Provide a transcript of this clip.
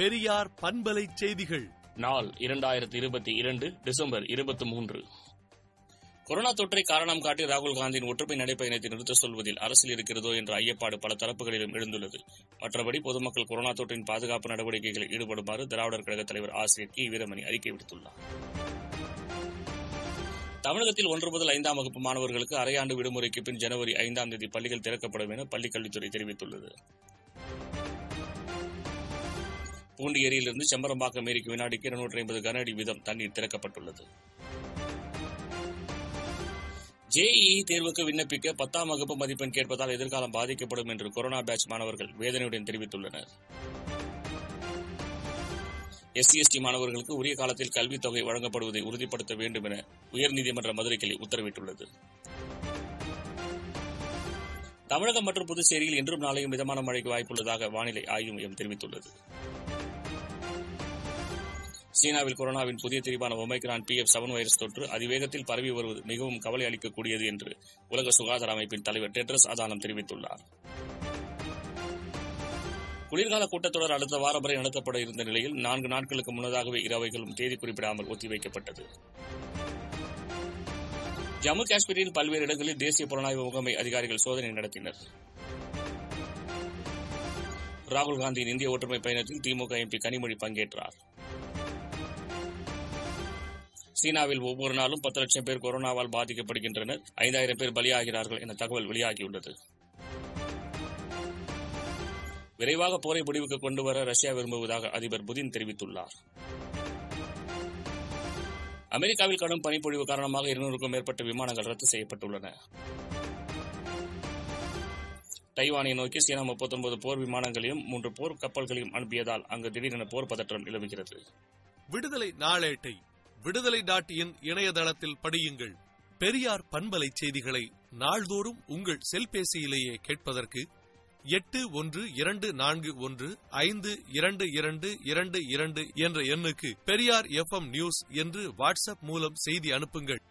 பெரியார் பண்பலை செய்திகள் நாள் 2022 டிசம்பர் 23. கொரோனா தொற்றை காரணம் காட்டி ராகுல்காந்தியின் ஒற்றுமை நடைப்பயணத்தை நிறுத்தச் சொல்வதில் அரசில் இருக்கிறதோ என்ற ஐயப்பாடு பல தரப்புகளிலும் எழுந்துள்ளது. மற்றபடி பொதுமக்கள் கொரோனா தொற்றின் பாதுகாப்பு நடவடிக்கைகளில் ஈடுபடுமாறு திராவிடர் கழக தலைவர் ஆசிரியர் கி. வீரமணி அறிக்கை விடுத்துள்ளார். தமிழகத்தில் 1 முதல் 5ஆம் வகுப்பு மாணவர்களுக்கு அரையாண்டு விடுமுறைக்கு பின் ஜனவரி 5ஆம் தேதி பள்ளிகள் திறக்கப்படும் என பள்ளிக்கல்வித்துறை தெரிவித்துள்ளது. பூண்டி ஏரியிலிருந்து செம்பரம்பாக்க ஏரிக்கு வினாடிக்கு 250 கன அடி வீதம் தண்ணீர் திறக்கப்பட்டுள்ளது. ஜேஇஇ தேர்வுக்கு விண்ணப்பிக்க 10ஆம் வகுப்பு மதிப்பெண் கேட்பதால் எதிர்காலம் பாதிக்கப்படும் என்று கொரோனா பேட்ச் மாணவர்கள் வேதனையுடன் தெரிவித்துள்ளனர். எஸ்சி எஸ் டி மாணவர்களுக்கு உரிய காலத்தில் கல்வித் தொகை வழங்கப்படுவதை உறுதிப்படுத்த வேண்டும் என உயர்நீதிமன்ற மதுரை கிளை உத்தரவிட்டுள்ளது. தமிழகம் மற்றும் புதுச்சேரியில் இன்றும் நாளையும் மிதமான மழைக்கு வாய்ப்புள்ளதாக வானிலை ஆய்வு மையம் தெரிவித்துள்ளது. சீனாவில் கொரோனாவின் புதிய திரிபான ஒமிக்ரான் PF7 வைரஸ் தொற்று அதிவேகத்தில் பரவி வருவது மிகவும் கவலை அளிக்கக்கூடியது என்று உலக சுகாதார அமைப்பின் தலைவர் டெட்ரஸ் அதானம் தெரிவித்துள்ளார். குளிர்கால கூட்டத்தொடர் அடுத்த வாரம் வரை நடத்தப்பட இருந்த நிலையில் 4 நாட்களுக்கு முன்னதாகவே இரு அவைகளும் தேதி குறிப்பிடாமல் ஒத்திவைக்கப்பட்டது. ஜம்மு காஷ்மீரில் பல்வேறு இடங்களில் தேசிய புலனாய்வு முகமை அதிகாரிகள் சோதனை நடத்தினர். ராகுல்காந்தியின் இந்திய ஒற்றுமை பயணத்தில் திமுக MP கனிமொழி பங்கேற்றார். சீனாவில் ஒவ்வொரு நாளும் 10 லட்சம் பேர் கொரோனாவால் பாதிக்கப்படுகின்றனர், 5000 பேர் பலியாகிறார்கள் என தகவல் வெளியாகியுள்ளது. விரைவாக போரை முடிவுக்கு கொண்டுவர ரஷ்யா விரும்புவதாக அதிபர் புதின் தெரிவித்துள்ளார். அமெரிக்காவில் கடும் பனிப்பொழிவு காரணமாக 200க்கும் மேற்பட்ட விமானங்கள் ரத்து செய்யப்பட்டுள்ளன. தைவானை நோக்கி சீனா 39 போர் விமானங்களையும் 3 போர் கப்பல்களையும் அனுப்பியதால் அங்கு திடீரென போர் பதற்றம் நிலவுகிறது. விடுதலை நாளேட்டை விடுதலை.in இணையதளத்தில் படியுங்கள். பெரியார் பண்பலை செய்திகளை நாள்தோறும் உங்கள் செல்பேசியிலேயே கேட்பதற்கு 8124152222 என்ற எண்ணுக்கு பெரியார் FM நியூஸ் என்று வாட்ஸ்அப் மூலம் செய்தி அனுப்புங்கள்.